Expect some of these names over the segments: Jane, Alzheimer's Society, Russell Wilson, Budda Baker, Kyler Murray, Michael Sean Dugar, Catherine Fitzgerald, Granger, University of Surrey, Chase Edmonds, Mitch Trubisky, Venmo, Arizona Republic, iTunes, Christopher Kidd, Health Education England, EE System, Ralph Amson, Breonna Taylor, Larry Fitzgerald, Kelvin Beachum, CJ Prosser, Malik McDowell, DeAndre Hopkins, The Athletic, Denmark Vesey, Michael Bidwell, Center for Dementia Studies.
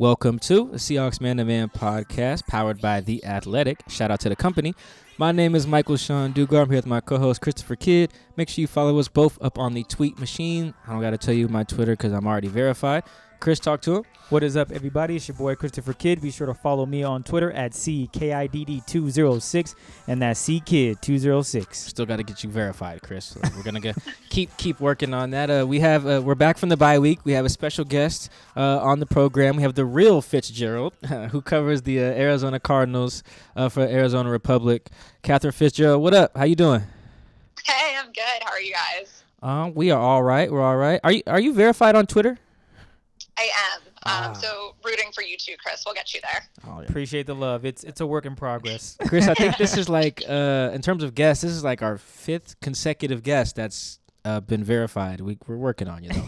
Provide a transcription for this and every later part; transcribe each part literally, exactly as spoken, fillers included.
Welcome to the Seahawks Man to Man podcast, powered by The Athletic. Shout out to the company. My name is Michael Sean Dugar. I'm here with my co-host, Christopher Kidd. Make sure you follow us both up on the tweet machine. I don't got to tell you my Twitter because I'm already verified. Chris, talk to him. What is up, everybody? It's your boy, Christopher Kidd. Be sure to follow me on Twitter at C K I D D two oh six, and that's C Kidd two oh six. Still got to get you verified, Chris. So we're going to keep keep working on that. Uh, we have, uh, we're back from the bye week. We have a special guest uh, on the program. We have the real Fitzgerald, uh, who covers the uh, Arizona Cardinals uh, for Arizona Republic. Catherine Fitzgerald, what up? How you doing? Hey, I'm good. How are you guys? Um, we are all right. We're all right. Are you Are you verified on Twitter? I am. Um, ah. So rooting for you too, Chris. We'll get you there. Oh, yeah. Appreciate the love. It's it's a work in progress. Chris, I think this is like, uh, in terms of guests, this is like our fifth consecutive guest that's uh, been verified. We, we're working on you, though.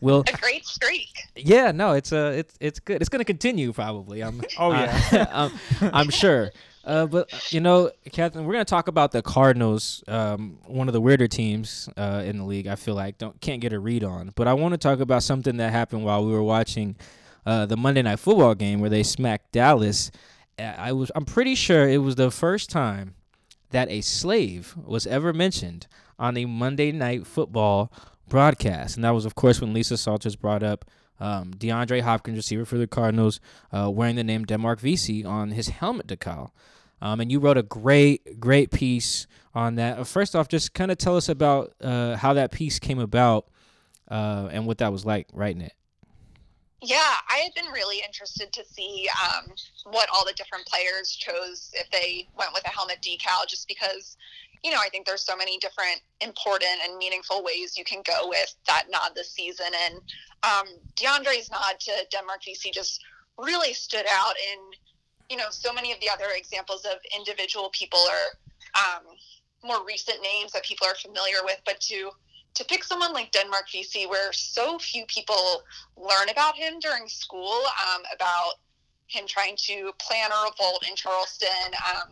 We'll, a great streak. Yeah, no, it's uh, it's it's good. It's going to continue probably. I'm, oh, yeah. Uh, I'm, I'm sure. Uh, but, you know, Catherine, we're going to talk about the Cardinals, um, one of the weirder teams uh, in the league, I feel like, don't can't get a read on. But I want to talk about something that happened while we were watching uh, the Monday Night Football game where they smacked Dallas. I was, I'm pretty sure it was the first time that a slave was ever mentioned on a Monday Night Football broadcast. And that was, of course, when Lisa Salters brought up um, DeAndre Hopkins, receiver for the Cardinals, uh, wearing the name Denmark Vesey on his helmet decal. Um, and you wrote a great, great piece on that. First off, just kind of tell us about uh, how that piece came about uh, and what that was like writing it. Yeah, I had been really interested to see um, what all the different players chose if they went with a helmet decal, just because, you know, I think there's so many different important and meaningful ways you can go with that nod this season. And um, DeAndre's nod to Denmark V C just really stood out in, you know, so many of the other examples of individual people or um, more recent names that people are familiar with, but to to pick someone like Denmark V C, where so few people learn about him during school, um, about him trying to plan a revolt in Charleston um,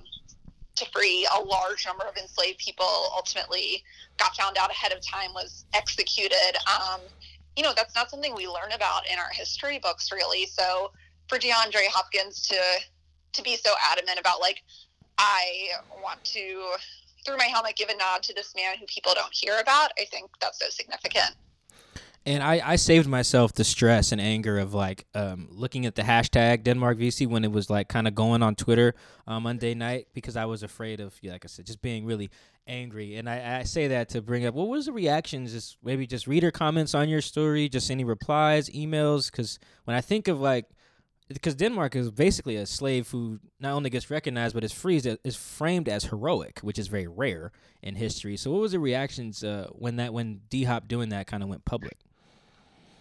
to free a large number of enslaved people, ultimately got found out ahead of time, was executed. Um, you know, that's not something we learn about in our history books, really. So for DeAndre Hopkins to to be so adamant about, like, I want to, through my helmet, give a nod to this man who people don't hear about, I think that's so significant. And I, I saved myself the stress and anger of, like, um, looking at the hashtag Denmark V C when it was, like, kind of going on Twitter um, Monday night, because I was afraid of, like I said, just being really angry. And I, I say that to bring up, what was the reactions? Just maybe just reader comments on your story, just any replies, emails? Because when I think of, like, because Denmark is basically a slave who not only gets recognized, but is freed, is framed as heroic, which is very rare in history. So what was the reactions uh, when that when D-Hop doing that kind of went public?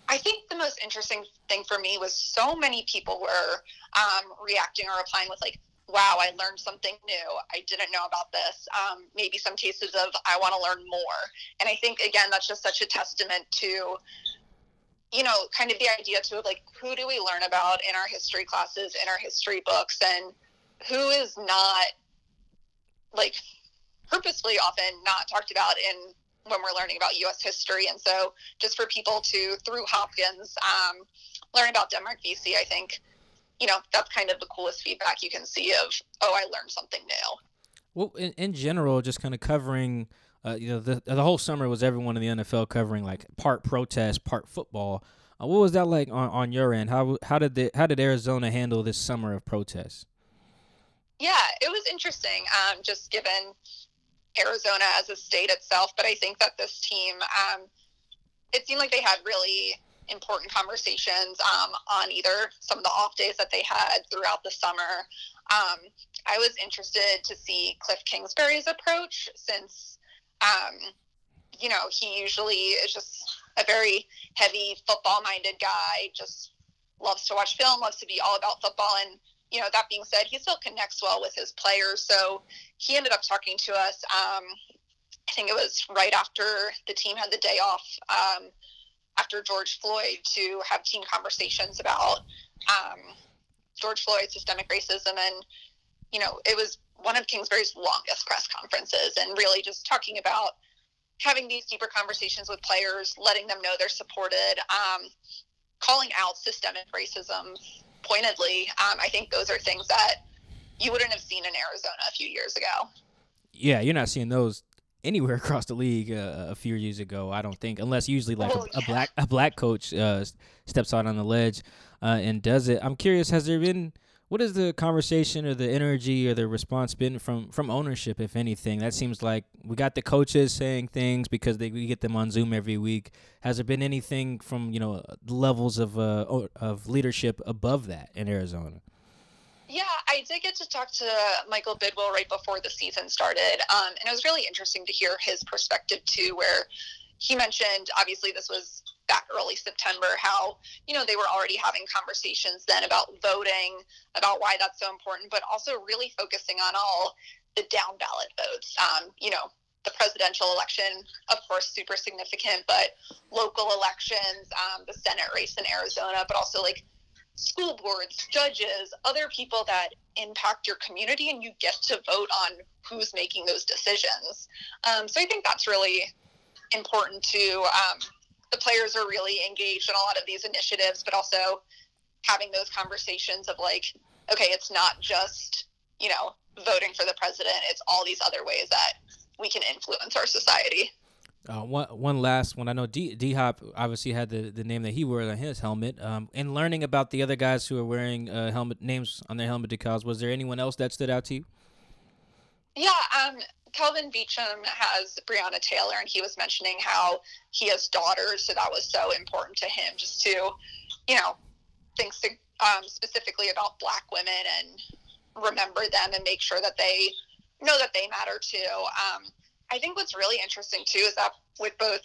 I think the most interesting thing for me was so many people were um, reacting or replying with, like, wow, I learned something new. I didn't know about this. Um, maybe some cases of I want to learn more. And I think, again, that's just such a testament to you know, kind of the idea too of like, who do we learn about in our history classes, in our history books, and who is not like purposefully often not talked about in when we're learning about U S history. And so just for people to, through Hopkins, um, learn about Denmark Vesey, I think, you know, that's kind of the coolest feedback you can see of, oh, I learned something new. Well, in, in general, just kind of covering, uh, you know, the, the whole summer was everyone in the N F L covering like part protest, part football. Uh, what was that like on, on your end? How how did the, how did Arizona handle this summer of protests? Yeah, it was interesting, um, just given Arizona as a state itself. But I think that this team, um, it seemed like they had really important conversations um, on either some of the off days that they had throughout the summer. Um, I was interested to see Kliff Kingsbury's approach since, um, you know, he usually is just a very heavy football-minded guy, just loves to watch film, loves to be all about football. And you know, that being said, he still connects well with his players. So he ended up talking to us. Um, I think it was right after the team had the day off, um, after George Floyd, to have team conversations about um, George Floyd's systemic racism. And, you know, it was one of Kingsbury's longest press conferences, and really just talking about having these deeper conversations with players, letting them know they're supported, um, calling out systemic racism pointedly. um, I think those are things that you wouldn't have seen in Arizona a few years ago. Yeah, you're not seeing those anywhere across the league uh, a few years ago, I don't think, unless usually like oh, a, yeah. a black a black coach uh, steps out on the ledge uh, and does it. I'm curious, has there been, what is the conversation or the energy or the response been from, from ownership, if anything? That seems like we got the coaches saying things because they, we get them on Zoom every week. Has there been anything from, you know, levels of uh, of leadership above that in Arizona? Yeah, I did get to talk to Michael Bidwell right before the season started, um, and it was really interesting to hear his perspective too, where he mentioned, obviously this was back early September, how, you know, they were already having conversations then about voting, about why that's so important, but also really focusing on all the down ballot votes. Um, you know, the presidential election, of course, super significant, but local elections, um, the Senate race in Arizona, but also like school boards, judges, other people that impact your community, and you get to vote on who's making those decisions. Um, so I think that's really important to, um, the players are really engaged in a lot of these initiatives, but also having those conversations of like, okay, it's not just, you know, voting for the president. It's all these other ways that we can influence our society. Uh, one one last one. I know D, D Hop obviously had the, the name that he wore on his helmet. Um, and learning about the other guys who are wearing uh, helmet names on their helmet decals, was there anyone else that stood out to you? Yeah, um, Kelvin Beachum has Breonna Taylor, and he was mentioning how he has daughters, so that was so important to him, just to, you know, think um, specifically about Black women and remember them and make sure that they know that they matter too. Um, I think what's really interesting too is that with both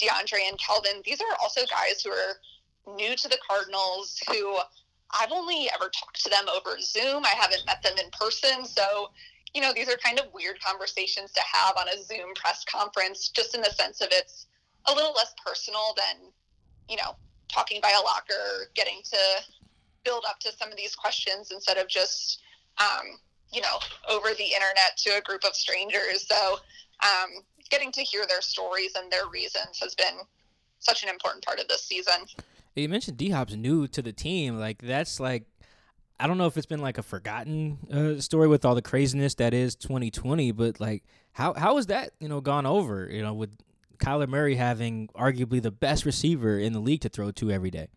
DeAndre and Kelvin, these are also guys who are new to the Cardinals, who I've only ever talked to them over Zoom. I haven't met them in person, so you know, these are kind of weird conversations to have on a Zoom press conference, just in the sense of it's a little less personal than, you know, talking by a locker, getting to build up to some of these questions instead of just, um, you know, over the internet to a group of strangers. So um, getting to hear their stories and their reasons has been such an important part of this season. You mentioned D-Hop's new to the team. Like, that's like, I don't know if it's been like a forgotten uh, story with all the craziness that is twenty twenty, but like how how has that, you know, gone over, you know, with Kyler Murray having arguably the best receiver in the league to throw to every day?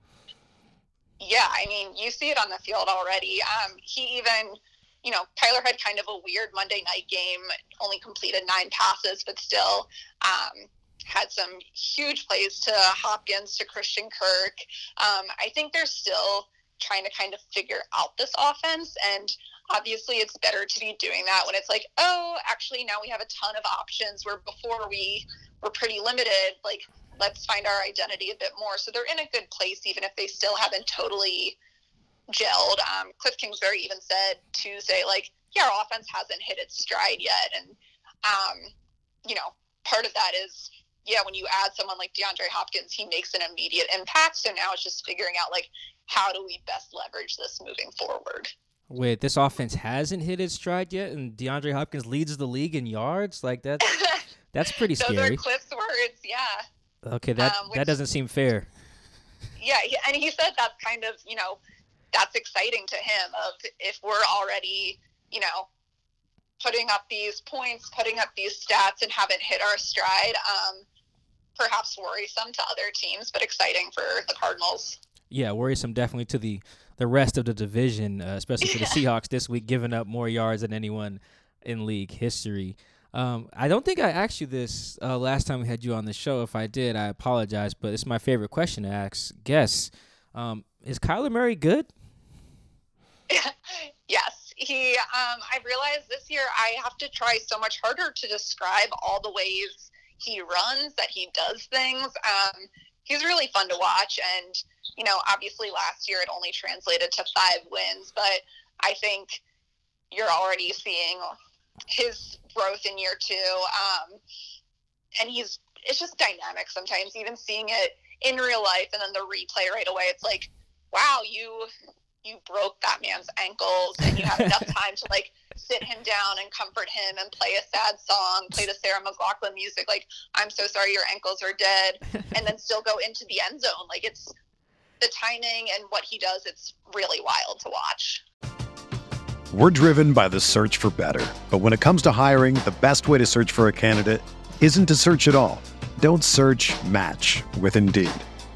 Yeah, I mean, you see it on the field already. Um, he even, you know, Kyler had kind of a weird Monday night game, only completed nine passes, but still um, had some huge plays to Hopkins, to Christian Kirk. Um, I think there's still trying to kind of figure out this offense, and obviously it's better to be doing that when it's like, oh, actually now we have a ton of options where before we were pretty limited. Like, let's find our identity a bit more. So they're in a good place, even if they still haven't totally gelled. um Kliff Kingsbury even said Tuesday, like, yeah, our offense hasn't hit its stride yet, and um you know, part of that is yeah, when you add someone like DeAndre Hopkins, he makes an immediate impact. So now it's just figuring out, like, how do we best leverage this moving forward? Wait, this offense hasn't hit its stride yet, and DeAndre Hopkins leads the league in yards? Like, that's, that's pretty Those scary. Those are Kliff's words, yeah. Okay, that, um, which, that doesn't seem fair. Yeah, and he said that's kind of, you know, that's exciting to him of if we're already, you know, putting up these points, putting up these stats and haven't hit our stride, um, perhaps worrisome to other teams, but exciting for the Cardinals. Yeah, worrisome definitely to the, the rest of the division, uh, especially for the Seahawks this week, giving up more yards than anyone in league history. Um, I don't think I asked you this uh, last time we had you on the show. If I did, I apologize, but it's my favorite question to ask guests. Um, is Kyler Murray good? Yes. He, um, I realized this year I have to try so much harder to describe all the ways he runs, that he does things. Um, he's really fun to watch. And, you know, obviously last year it only translated to five wins, but I think you're already seeing his growth in year two. Um, and he's, it's just dynamic sometimes, even seeing it in real life. And then the replay right away, it's like, wow, you... you broke that man's ankles and you have enough time to like sit him down and comfort him and play a sad song, play the Sarah McLachlan music. Like, I'm so sorry, your ankles are dead, and then still go into the end zone. Like, it's the timing and what he does. It's really wild to watch. We're driven by the search for better, but when it comes to hiring, the best way to search for a candidate isn't to search at all. Don't search, match with Indeed.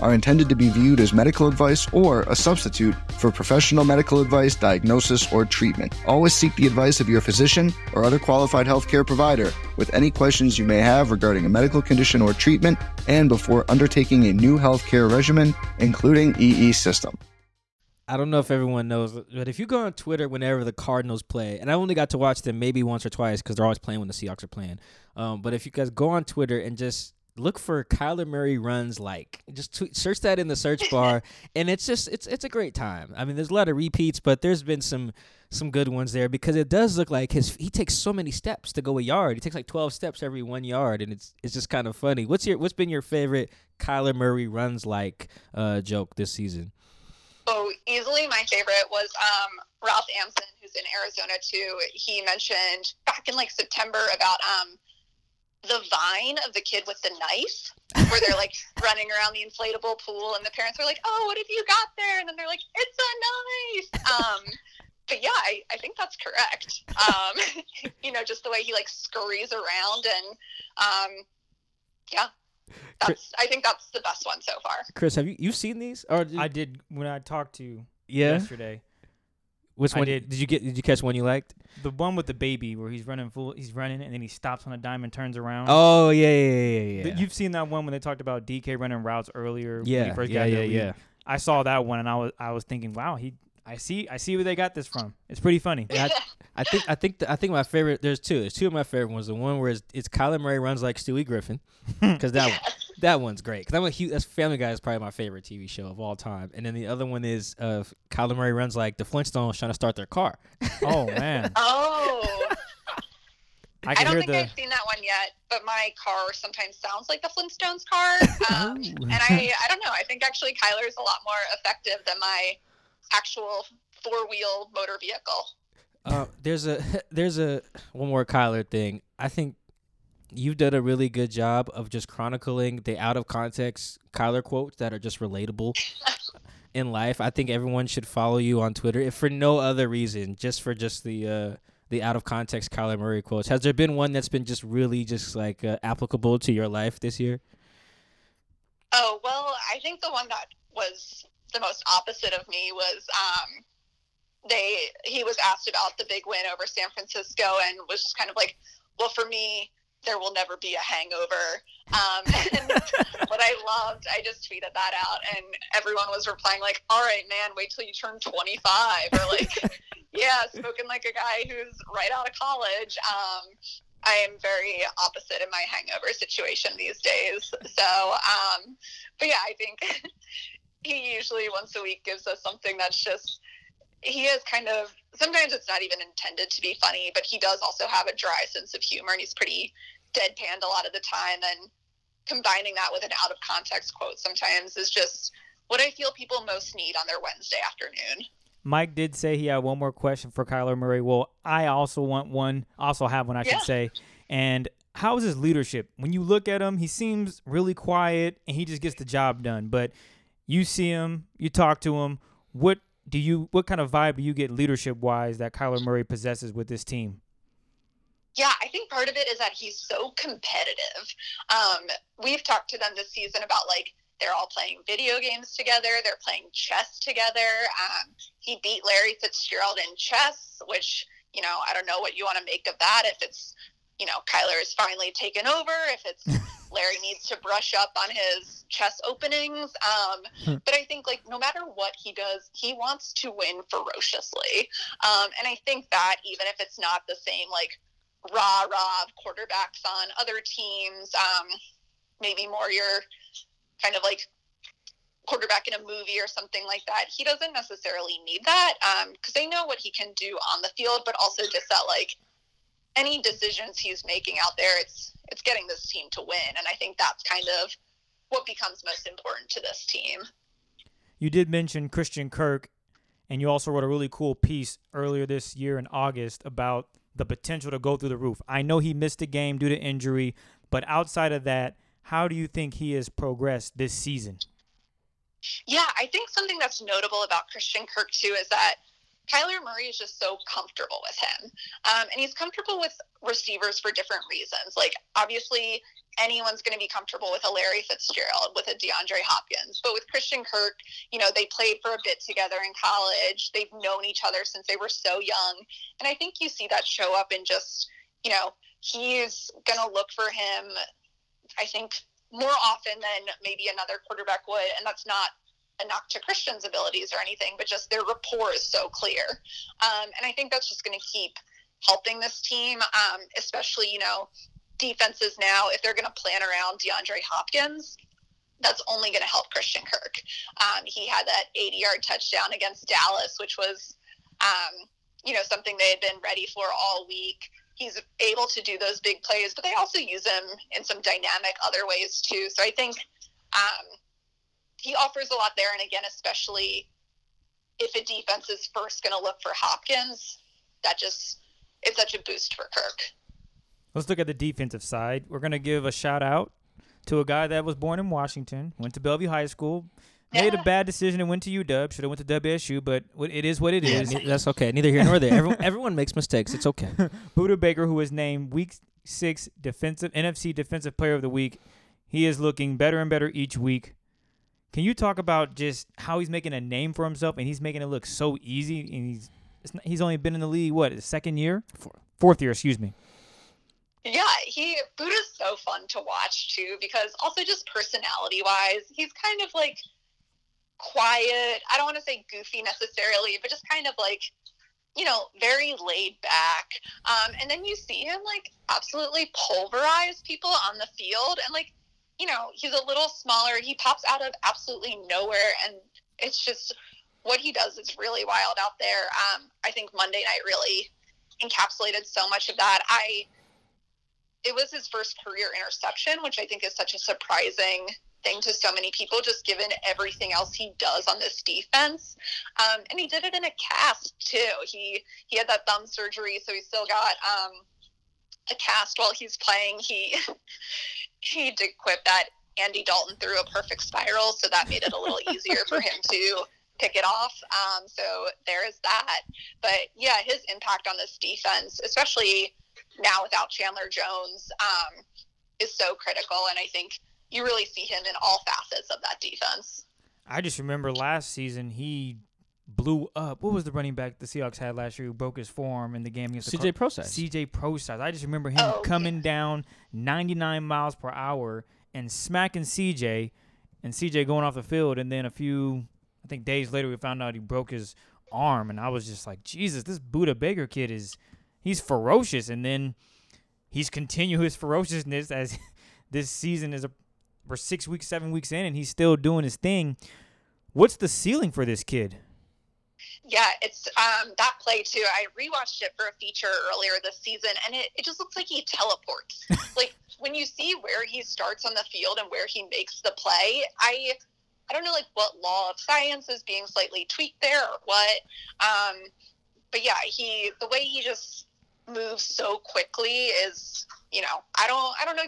are intended to be viewed as medical advice or a substitute for professional medical advice, diagnosis, or treatment. Always seek the advice of your physician or other qualified healthcare provider with any questions you may have regarding a medical condition or treatment and before undertaking a new healthcare regimen, including E E System. I don't know if everyone knows, but if you go on Twitter whenever the Cardinals play, and I only got to watch them maybe once or twice because they're always playing when the Seahawks are playing, um, but if you guys go on Twitter and just look for Kyler Murray runs like, just tweet, search that in the search bar, and it's just it's it's a great time. I mean, there's a lot of repeats, but there's been some some good ones there because it does look like his he takes so many steps to go a yard. He takes like twelve steps every one yard, and it's it's just kind of funny. What's your what's been your favorite Kyler Murray runs like uh, joke this season? Oh, easily my favorite was um, Ralph Amson, who's in Arizona too. He mentioned back in like September about um, the vine of the kid with the knife, where they're like running around the inflatable pool, and the parents were like, "Oh, what have you got there?" And then they're like, "It's a knife." Um, but yeah, I, I think that's correct. Um, you know, just the way he like scurries around, and um, yeah. That's, I think that's the best one so far. Chris, have you you've seen these? Or did, I did when I talked to you yeah. yesterday. Which I one did. did you get? Did you catch one you liked? The one with the baby, where he's running full, he's running, and then he stops on a dime and turns around. Oh yeah, yeah, yeah, yeah. You've seen that one when they talked about D K running routes earlier. Yeah, when he first yeah, got yeah, yeah. I saw that one, and I was, I was thinking, wow, he, I see, I see where they got this from. It's pretty funny. I, I think, I think, the, I think my favorite. There's two. There's two of my favorite ones. The one where it's, it's Kyler Murray runs like Stewie Griffin, because that. One, that one's great. Cause I'm a huge, that's Family Guy is probably my favorite T V show of all time. And then the other one is uh, Kyler Murray runs like the Flintstones trying to start their car. Oh, man. Oh. I, I don't think the... I've seen that one yet, but my car sometimes sounds like the Flintstones car. Um, oh. And I, I don't know. I think actually Kyler is a lot more effective than my actual four-wheel motor vehicle. Uh, there's a there's a one more Kyler thing. I think you've done a really good job of just chronicling the out-of-context Kyler quotes that are just relatable in life. I think everyone should follow you on Twitter, if for no other reason, just for just the uh, the out-of-context Kyler Murray quotes. Has there been one that's been just really just like uh, applicable to your life this year? Oh, well, I think the one that was the most opposite of me was um, they he was asked about the big win over San Francisco and was just kind of like, well, for me, there will never be a hangover. Um, and what I loved, I just tweeted that out, and everyone was replying like, all right, man, wait till you turn twenty-five. Or like, yeah, spoken like a guy who's right out of college. Um, I am very opposite in my hangover situation these days. So, um, but yeah, I think he usually once a week gives us something that's just, he is kind of, sometimes it's not even intended to be funny, but he does also have a dry sense of humor, and he's pretty deadpanned a lot of the time, and combining that with an out-of-context quote sometimes is just what I feel people most need on their Wednesday afternoon. Mike did say he had one more question for Kyler Murray. Well, I also want one, also have one, I yeah. should say. And how is his leadership? When you look at him, he seems really quiet, and he just gets the job done. But you see him, you talk to him, what Do you what kind of vibe do you get leadership-wise that Kyler Murray possesses with this team? Yeah, I think part of it is that he's so competitive. Um, we've talked to them this season about, like, they're all playing video games together. They're playing chess together. Um, he beat Larry Fitzgerald in chess, which, you know, I don't know what you want to make of that. If it's, you know, Kyler is finally taken over, if it's Larry needs to brush up on his chess openings. Um, but I think, like, no matter what he does, he wants to win ferociously. Um, and I think that even if it's not the same, like, rah-rah quarterbacks on other teams, um, maybe more your kind of, like, quarterback in a movie or something like that, he doesn't necessarily need that because um, they know what he can do on the field, but also just that, like, any decisions he's making out there, it's it's getting this team to win. And I think that's kind of what becomes most important to this team. You did mention Christian Kirk, and you also wrote a really cool piece earlier this year in August about the potential to go through the roof. I know he missed a game due to injury, but outside of that, how do you think he has progressed this season? Yeah, I think something that's notable about Christian Kirk, too, is that Kyler Murray is just so comfortable with him. Um, and he's comfortable with receivers for different reasons. Like, obviously, anyone's going to be comfortable with a Larry Fitzgerald, with a DeAndre Hopkins. But with Christian Kirk, you know, they played for a bit together in college. They've known each other since they were so young. And I think you see that show up in just, you know, he's going to look for him, I think, more often than maybe another quarterback would. And that's not a knock to Christian's abilities or anything, but just their rapport is so clear. Um, and I think that's just going to keep helping this team, um, especially, you know, defenses now, if they're going to plan around DeAndre Hopkins, that's only going to help Christian Kirk. Um, he had that eighty-yard touchdown against Dallas, which was, um, you know, something they had been ready for all week. He's able to do those big plays, but they also use him in some dynamic other ways too. So I think, um, he offers a lot there, and again, especially if a defense is first going to look for Hopkins, that just is such a boost for Kirk. Let's look at the defensive side. We're going to give a shout-out to a guy that was born in Washington, went to Bellevue High School, yeah. made a bad decision and went to U W, should have went to W S U, but it is what it is. Yeah, that's okay. Neither here nor there. Everyone, everyone makes mistakes. It's okay. Budda Baker, who was named Week six defensive N F C Defensive Player of the Week, he is looking better and better each week. Can you talk about just how he's making a name for himself and he's making it look so easy and he's it's not, he's only been in the league, what, his second year? Fourth, Fourth year, excuse me. Yeah, he Budda's so fun to watch, too, because also just personality-wise, he's kind of, like, quiet. I don't want to say goofy necessarily, but just kind of, like, you know, very laid back. Um, and then you see him, like, absolutely pulverize people on the field. And, like, you know, he's a little smaller. He pops out of absolutely nowhere, and it's just what he does is really wild out there. Um, I think Monday night really encapsulated so much of that. I... It was his first career interception, which I think is such a surprising thing to so many people, just given everything else he does on this defense. Um, and he did it in a cast, too. He he had that thumb surgery, so he still got um, a cast while he's playing. He, he did quip that Andy Dalton threw a perfect spiral, so that made it a little easier for him to pick it off. Um, so there is that. But, yeah, his impact on this defense, especially – now without Chandler Jones, um, is so critical, and I think you really see him in all facets of that defense. I just remember last season he blew up. What was the running back the Seahawks had last year who broke his forearm in the game against the C J Prosser? C J Prosser. I just remember him oh, coming yeah. down ninety-nine miles per hour and smacking C J, and C J going off the field, and then a few, I think, days later we found out he broke his arm, and I was just like, Jesus, this Budda Baker kid is – he's ferocious, and then he's continued his ferociousness as this season is a, we're six weeks, seven weeks in, and he's still doing his thing. What's the ceiling for this kid? Yeah, it's um, that play, too. I rewatched it for a feature earlier this season, and it, it just looks like he teleports. Like, when you see where he starts on the field and where he makes the play, I I don't know, like, what law of science is being slightly tweaked there or what. Um, but, yeah, he the way he just – moves so quickly is, you know, I don't, I don't know,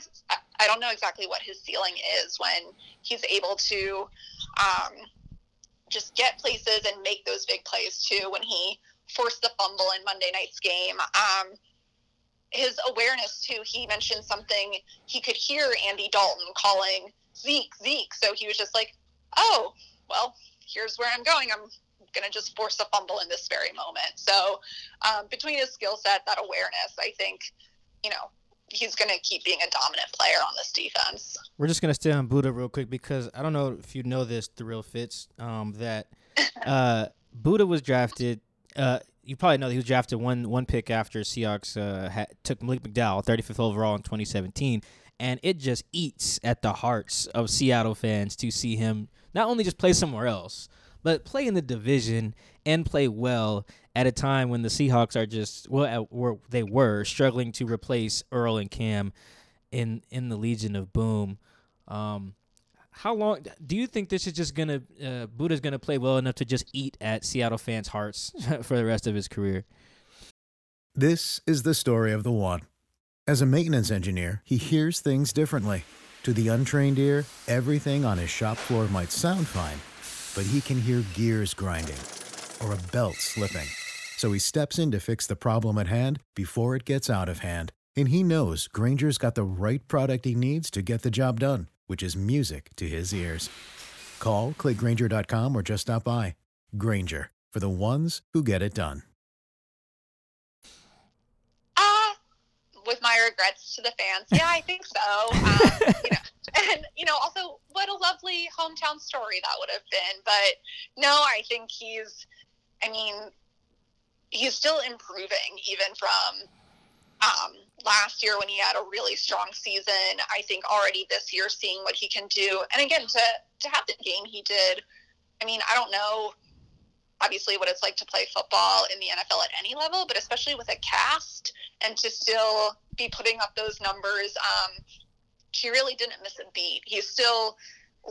I don't know exactly what his ceiling is when he's able to um, just get places and make those big plays too. When he forced the fumble in Monday night's game, um, his awareness too. He mentioned something he could hear Andy Dalton calling Zeke, Zeke. So he was just like, oh, well, here's where I'm going. I'm going to just force a fumble in this very moment. So um, between his skill set, that awareness, I think, you know, he's going to keep being a dominant player on this defense. We're just going to stay on Budda real quick because I don't know if you know this, the real Fitz, um, that uh, Budda was drafted. Uh, you probably know that he was drafted one one pick after Seahawks uh, had, took Malik McDowell, thirty-fifth overall in twenty seventeen. And it just eats at the hearts of Seattle fans to see him not only just play somewhere else, but play in the division and play well at a time when the Seahawks are just, well, were, they were struggling to replace Earl and Cam in in the Legion of Boom. Um, how long do you think this is just going to, uh, Budda's going to play well enough to just eat at Seattle fans' hearts for the rest of his career? This is the story of the one. As a maintenance engineer, he hears things differently. To the untrained ear, everything on his shop floor might sound fine, but he can hear gears grinding or a belt slipping. So he steps in to fix the problem at hand before it gets out of hand. And he knows Granger's got the right product he needs to get the job done, which is music to his ears. Call, click Granger dot com, or just stop by. Granger, for the ones who get it done. Uh, with my regrets to the fans, yeah, I think so. Um, you know. And, you know, also, what a lovely hometown story that would have been. But, no, I think he's, I mean, he's still improving even from um, last year when he had a really strong season. I think already this year seeing what he can do. And, again, to, to have the game he did, I mean, I don't know, obviously, what it's like to play football in the N F L at any level, but especially with a cast and to still be putting up those numbers. um She really didn't miss a beat. He's still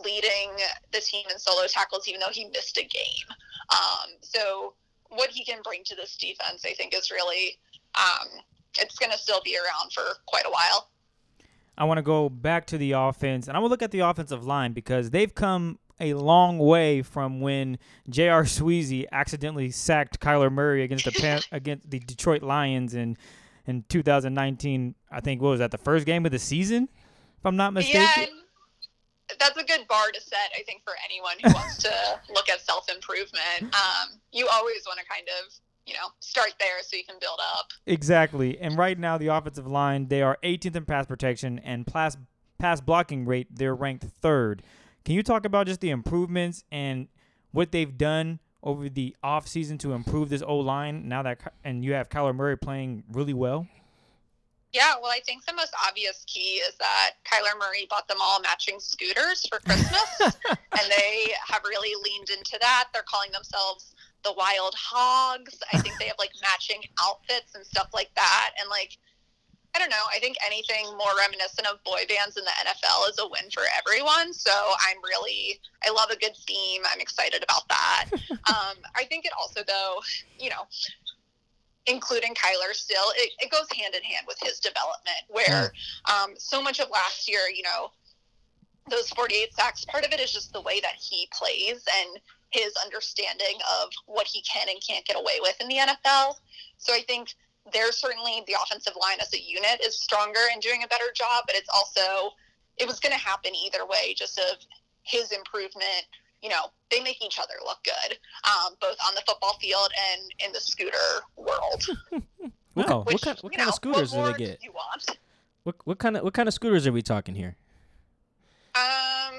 leading the team in solo tackles, even though he missed a game. Um, so what he can bring to this defense, I think, is really um, – it's going to still be around for quite a while. I want to go back to the offense, and I want to look at the offensive line because they've come a long way from when J R. Sweezy accidentally sacked Kyler Murray against the Pan- against the Detroit Lions in, in two thousand nineteen. I think, what was that, the first game of the season? If I'm not mistaken. Yeah, that's a good bar to set, I think, for anyone who wants to look at self-improvement. Um, you always want to kind of, you know, start there so you can build up. Exactly. And right now, the offensive line, they are eighteenth in pass protection, and pass, pass blocking rate, they're ranked third. Can you talk about just the improvements and what they've done over the offseason to improve this O-line now that and you have Kyler Murray playing really well? Yeah, well, I think the most obvious key is that Kyler Murray bought them all matching scooters for Christmas, and they have really leaned into that. They're calling themselves the Wild Hogs. I think they have, like, matching outfits and stuff like that. And, like, I don't know, I think anything more reminiscent of boy bands in the N F L is a win for everyone. So I'm really, I love a good theme. I'm excited about that. um, I think it also, though, you know, including Kyler still, it, it goes hand in hand with his development where um, so much of last year, you know, those forty-eight sacks, part of it is just the way that he plays and his understanding of what he can and can't get away with in the N F L. So I think they're certainly, the offensive line as a unit is stronger and doing a better job, but it's also, it was going to happen either way, just of his improvement. You know, they make each other look good, um, both on the football field and in the scooter world. Wow, which, what kind, what kind know, of scooters do they get? Do you want? What what kind of what kind of scooters are we talking here? Um,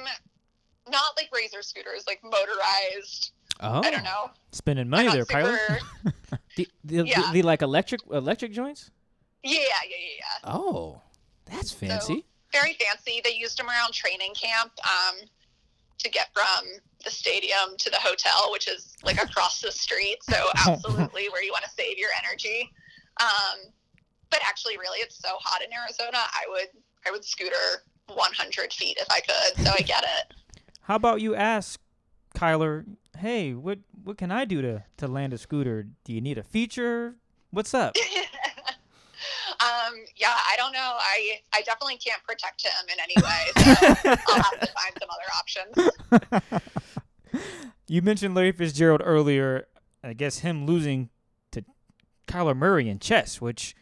not like razor scooters, like motorized. Oh, I don't know. Spending money there, pilot. the, the, yeah. the the like electric electric joints. Yeah, yeah, yeah, yeah. Oh, that's fancy. So, very fancy. They used them around training camp. Um. To get from the stadium to the hotel, which is like across the street, so absolutely where you want to save your energy. Um, but actually, really, it's so hot in Arizona. I would I would scooter one hundred feet if I could. So I get it. How about you ask Kyler? Hey, what what can I do to to land a scooter? Do you need a feature? What's up? Um, yeah, I don't know. I, I definitely can't protect him in any way, so I'll have to find some other options. You mentioned Larry Fitzgerald earlier. I guess him losing to Kyler Murray in chess, which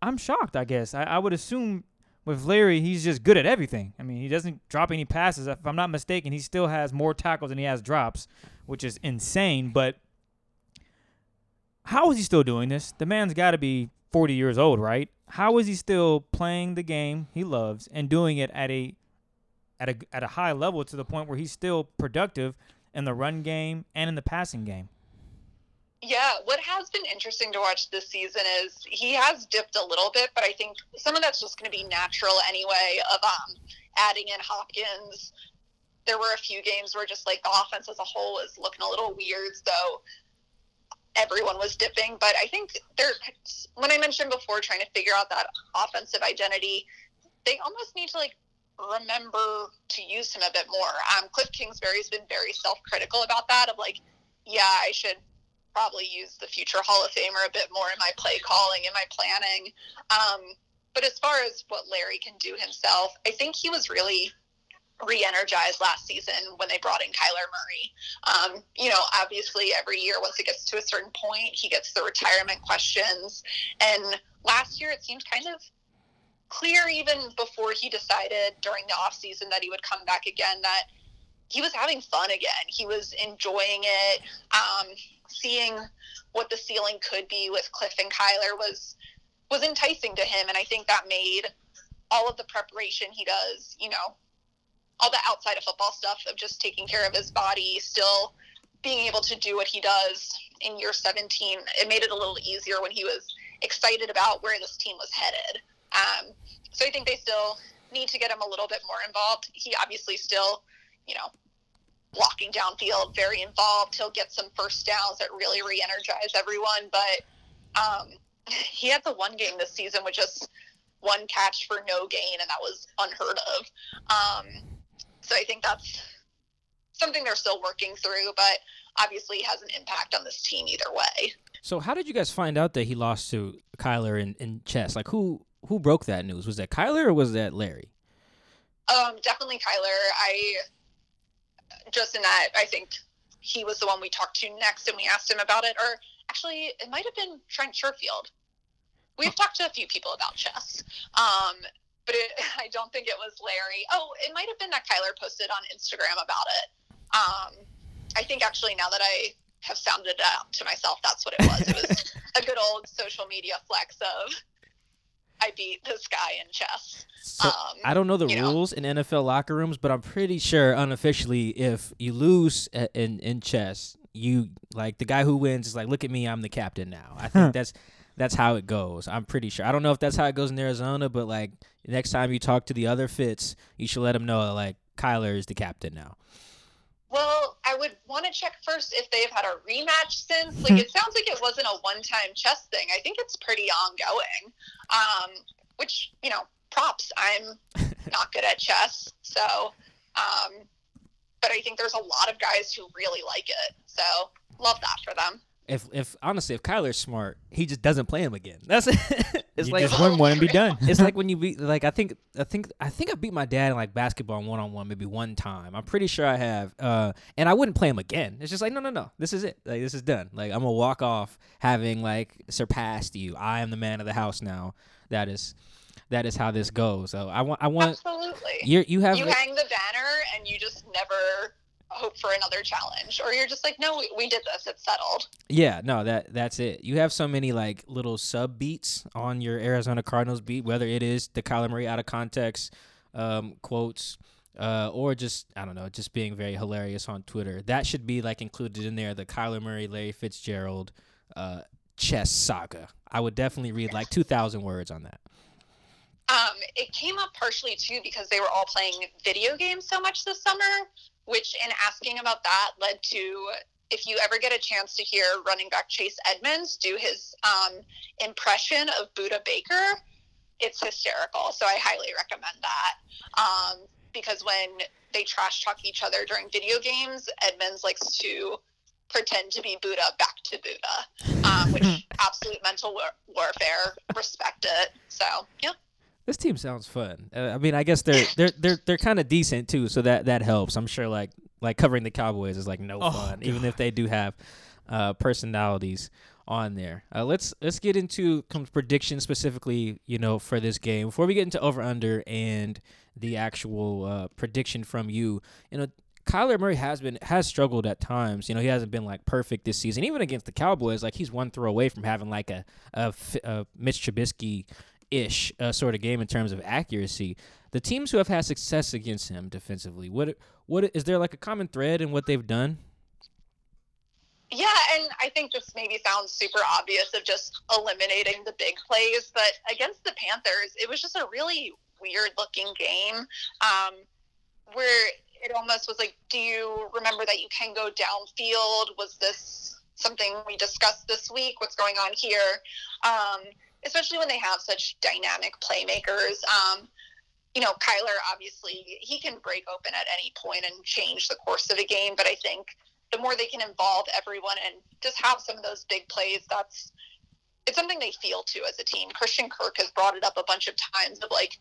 I'm shocked, I guess. I, I would assume with Larry, he's just good at everything. I mean, he doesn't drop any passes. If I'm not mistaken, he still has more tackles than he has drops, which is insane. But how is he still doing this? The man's got to be forty years old, right? How is he still playing the game he loves and doing it at a at a at a high level to the point where he's still productive in the run game and in the passing game? Yeah, what has been interesting to watch this season is he has dipped a little bit, but I think some of that's just going to be natural anyway of um, adding in Hopkins. There were a few games where just like the offense as a whole is looking a little weird, so everyone was dipping, but I think they're, when I mentioned before, trying to figure out that offensive identity, they almost need to like remember to use him a bit more. Um, Kliff Kingsbury has been very self-critical about that of like, yeah, I should probably use the future Hall of Famer a bit more in my play calling, in my planning. Um, but as far as what Larry can do himself, I think he was really re-energized last season when they brought in Kyler Murray. Um, you know, obviously every year once it gets to a certain point, he gets the retirement questions. And last year it seemed kind of clear even before he decided during the offseason that he would come back again that he was having fun again. He was enjoying it. Um, seeing what the ceiling could be with Kliff and Kyler was was enticing to him, and I think that made all of the preparation he does, you know, all the outside of football stuff of just taking care of his body, still being able to do what he does in year seventeen, it made it a little easier when he was excited about where this team was headed. Um, so I think they still need to get him a little bit more involved. He obviously still, you know, blocking downfield, very involved. He'll get some first downs that really re-energize everyone. But um, he had the one game this season with just one catch for no gain, and that was unheard of. Um, So I think that's something they're still working through, but obviously has an impact on this team either way. So how did you guys find out that he lost to Kyler in, in chess? Like, who, who broke that news? Was that Kyler or was that Larry? Um, definitely Kyler. I just in that, I think he was the one we talked to next and we asked him about it. Or actually, it might have been Trent Sherfield. We've huh. talked to a few people about chess. Um But it, I don't think it was Larry. Oh, it might have been that Kyler posted on Instagram about it. Um, I think actually now that I have sounded it out to myself. That's what it was. It was a good old social media flex of, I beat this guy in chess. So, um, I don't know the rules know. in N F L locker rooms, but I'm pretty sure unofficially, if you lose in, in chess, you like the guy who wins is like, look at me, I'm the captain now. I think that's that's how it goes. I'm pretty sure. I don't know if that's how it goes in Arizona, but like next time you talk to the other Fitz, you should let them know like Kyler is the captain now. Well, I would want to check first if they've had a rematch since. Like, it sounds like it wasn't a one-time chess thing. I think it's pretty ongoing, um, which, you know, props. I'm not good at chess, so. Um, but I think there's a lot of guys who really like it, so love that for them. If, if honestly, if Kyler's smart, he just doesn't play him again. That's it. It's you like just win one and be done. It's like when you beat, like I think, I think, I think I beat my dad in like basketball one on one, maybe one time. I'm pretty sure I have, uh, and I wouldn't play him again. It's just like no, no, no. This is it. Like this is done. Like I'm gonna walk off having like surpassed you. I am the man of the house now. That is, that is how this goes. So I want, I want. Absolutely. You you have you hang the banner and you just never hope for another challenge, or you're just like, no, we, we did this, it's settled. Yeah, no, that that's it. You have so many like little sub beats on your Arizona Cardinals beat, whether it is the Kyler Murray out of context um quotes uh or just I don't know, just being very hilarious on Twitter. That should be like included in there, the Kyler Murray, Larry Fitzgerald uh chess saga. I would definitely read like two thousand words on that. Um it came up partially too because they were all playing video games so much this summer, which in asking about that led to, if you ever get a chance to hear running back Chase Edmonds do his um, impression of Budda Baker, it's hysterical. So I highly recommend that. Um, because when they trash talk each other during video games, Edmonds likes to pretend to be Budda back to Budda, um, which absolute mental war- warfare, respect it. So, yeah. This team sounds fun. Uh, I mean, I guess they're they're they're they're kind of decent too, so that, that helps. I'm sure like like covering the Cowboys is like no oh, fun, God. Even if they do have uh, personalities on there. Uh, let's let's get into predictions specifically, you know, for this game before we get into over under and the actual uh, prediction from you. You know, Kyler Murray has been has struggled at times. You know, he hasn't been like perfect this season, even against the Cowboys. Like he's one throw away from having like a a, a Mitch Trubisky ish uh, sort of game in terms of accuracy. The teams who have had success against him defensively, what what is there like a common thread in what they've done? Yeah, and I think this maybe sounds super obvious of just eliminating the big plays, but against the Panthers, it was just a really weird looking game um, where it almost was like, do you remember that you can go downfield? Was this something we discussed this week? What's going on here? Um, especially when they have such dynamic playmakers. Um, you know, Kyler, obviously, he can break open at any point and change the course of a game, but I think the more they can involve everyone and just have some of those big plays, that's it's something they feel to as a team. Christian Kirk has brought it up a bunch of times of, like,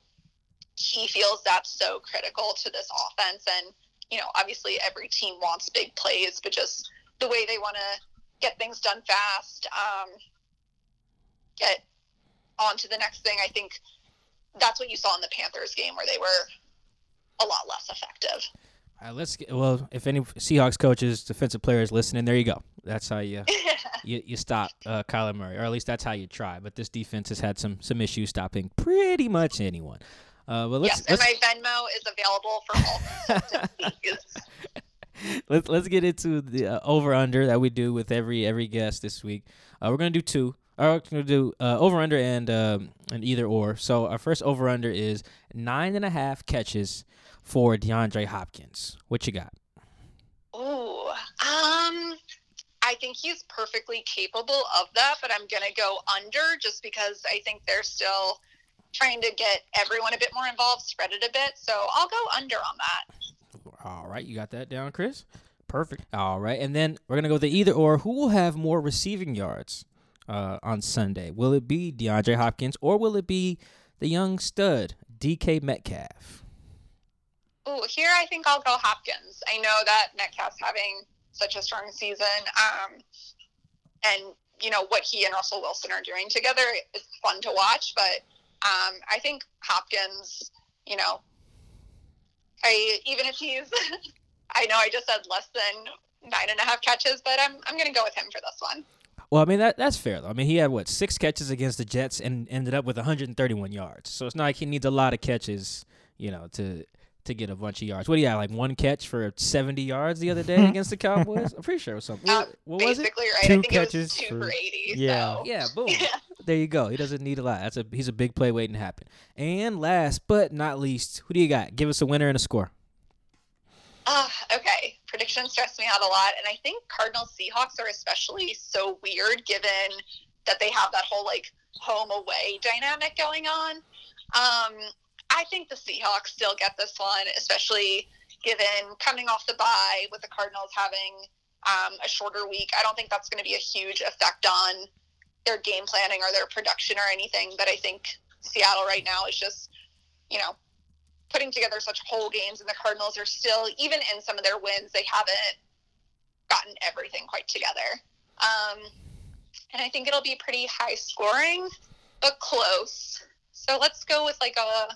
he feels that's so critical to this offense. And, you know, obviously every team wants big plays, but just the way they want to get things done fast, um, get – on to the next thing. I think that's what you saw in the Panthers game, where they were a lot less effective. All right, let's get, well, if any Seahawks coaches, defensive players listening, there you go. That's how you you, you stop uh, Kyler Murray, or at least that's how you try. But this defense has had some some issues stopping pretty much anyone. Uh, but let's, yes, let's, and my Venmo is available for all. let's let's get into the uh, over under that we do with every every guest this week. Uh, we're gonna do two. All right, we're going to do uh, over-under and um, an either-or. So our first over-under is nine and a half catches for DeAndre Hopkins. What you got? Ooh, um, I think he's perfectly capable of that, but I'm going to go under just because I think they're still trying to get everyone a bit more involved, spread it a bit. So I'll go under on that. All right, you got that down, Chris? Perfect. All right, and then we're going to go with the either-or. Who will have more receiving yards Uh, on Sunday? Will it be DeAndre Hopkins or will it be the young stud, D K Metcalf? Oh, here I think I'll go Hopkins. I know that Metcalf's having such a strong season. Um, and, you know, what he and Russell Wilson are doing together is fun to watch. But um, I think Hopkins, you know, I even if he's, I know I just said less than nine and a half catches, but I'm I'm going to go with him for this one. Well, I mean, that that's fair, though. I mean, he had, what, six catches against the Jets and ended up with one hundred thirty-one yards. So it's not like he needs a lot of catches, you know, to to get a bunch of yards. What do you have, like one catch for seventy yards the other day against the Cowboys? I'm pretty sure it was something. Uh, what was it? Basically, right. Two I think catches it was two for, for eighty. Yeah, so. yeah boom. Yeah. There you go. He doesn't need a lot. That's a He's a big play waiting to happen. And last but not least, who do you got? Give us a winner and a score. Uh, okay. Predictions stress me out a lot, and I think Cardinals Seahawks are especially so weird given that they have that whole like home away dynamic going on. Um, I think the Seahawks still get this one, especially given coming off the bye with the Cardinals having um, a shorter week. I don't think that's going to be a huge effect on their game planning or their production or anything, but I think Seattle right now is just, you know, putting together such whole games, and the Cardinals are still, even in some of their wins, they haven't gotten everything quite together. Um, and I think it'll be pretty high scoring, but close. So let's go with like a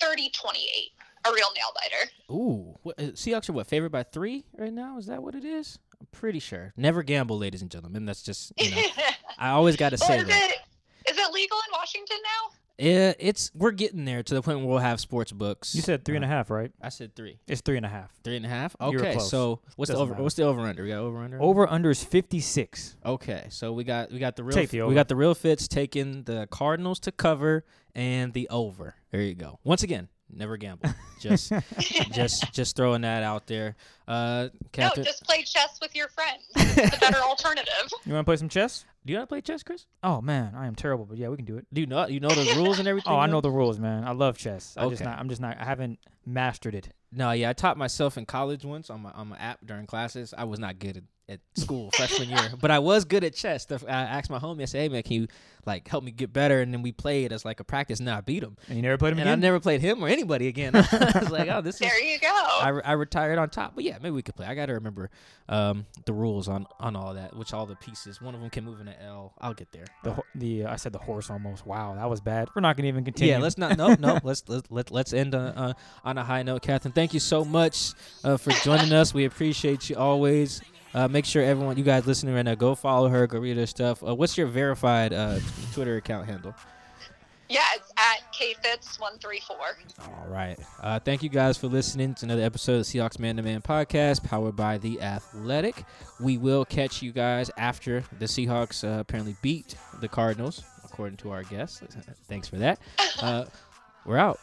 thirty twenty-eight, a real nail-biter. Ooh. What, Seahawks are what, favored by three right now? Is that what it is? I'm pretty sure. Never gamble, ladies and gentlemen. That's just, you know, I always got to say is that. It, is it legal in Washington now? Yeah, it's we're getting there to the point where we'll have sports books. You said three and a half, right? I said three. It's three and a half. Three and a half. Okay, so what's Doesn't the over? Matter. What's the over under? We got over under. Over under is fifty six. Okay, so we got we got the real Take the over. we got the real Fitz taking the Cardinals to cover and the over. There you go. Once again, never gamble. Just just just throwing that out there. Uh, Catherine? No, just play chess with your friends. It's the better alternative. You want to play some chess? Do you want to play chess, Chris? Oh, man, I am terrible, but yeah, we can do it. Do you know, you know the rules and everything? Oh, I know the rules, man. I love chess. I okay. just not, I'm just not, I haven't mastered it. No, yeah, I taught myself in college once on my on my app during classes. I was not good at, at school freshman year, but I was good at chess. I asked my homie, I said, hey, man, can you, like, help me get better? And then we played as, like, a practice, and I beat him. And you never played him and again? And I never played him or anybody again. I was like, oh, this there is. There you go. I, re- I retired on top. But, yeah, maybe we could play. I got to remember um, the rules on, on all that, which all the pieces. One of them can move in an L. I'll get there. The ho- the uh, I said the horse almost. Wow, that was bad. We're not going to even continue. Yeah, let's not. No, no. Let's let, let, let's end on, uh, on a high note. Catherine, thank you so much uh, for joining us. We appreciate you always. Uh, make sure everyone, you guys listening right now, go follow her, go read her stuff. Uh, what's your verified uh, Twitter account handle? Yeah, it's at K Fitz one three four. All right. Uh, thank you guys for listening to another episode of the Seahawks Man to Man podcast, powered by The Athletic. We will catch you guys after the Seahawks uh, apparently beat the Cardinals, according to our guests. Thanks for that. Uh, we're out.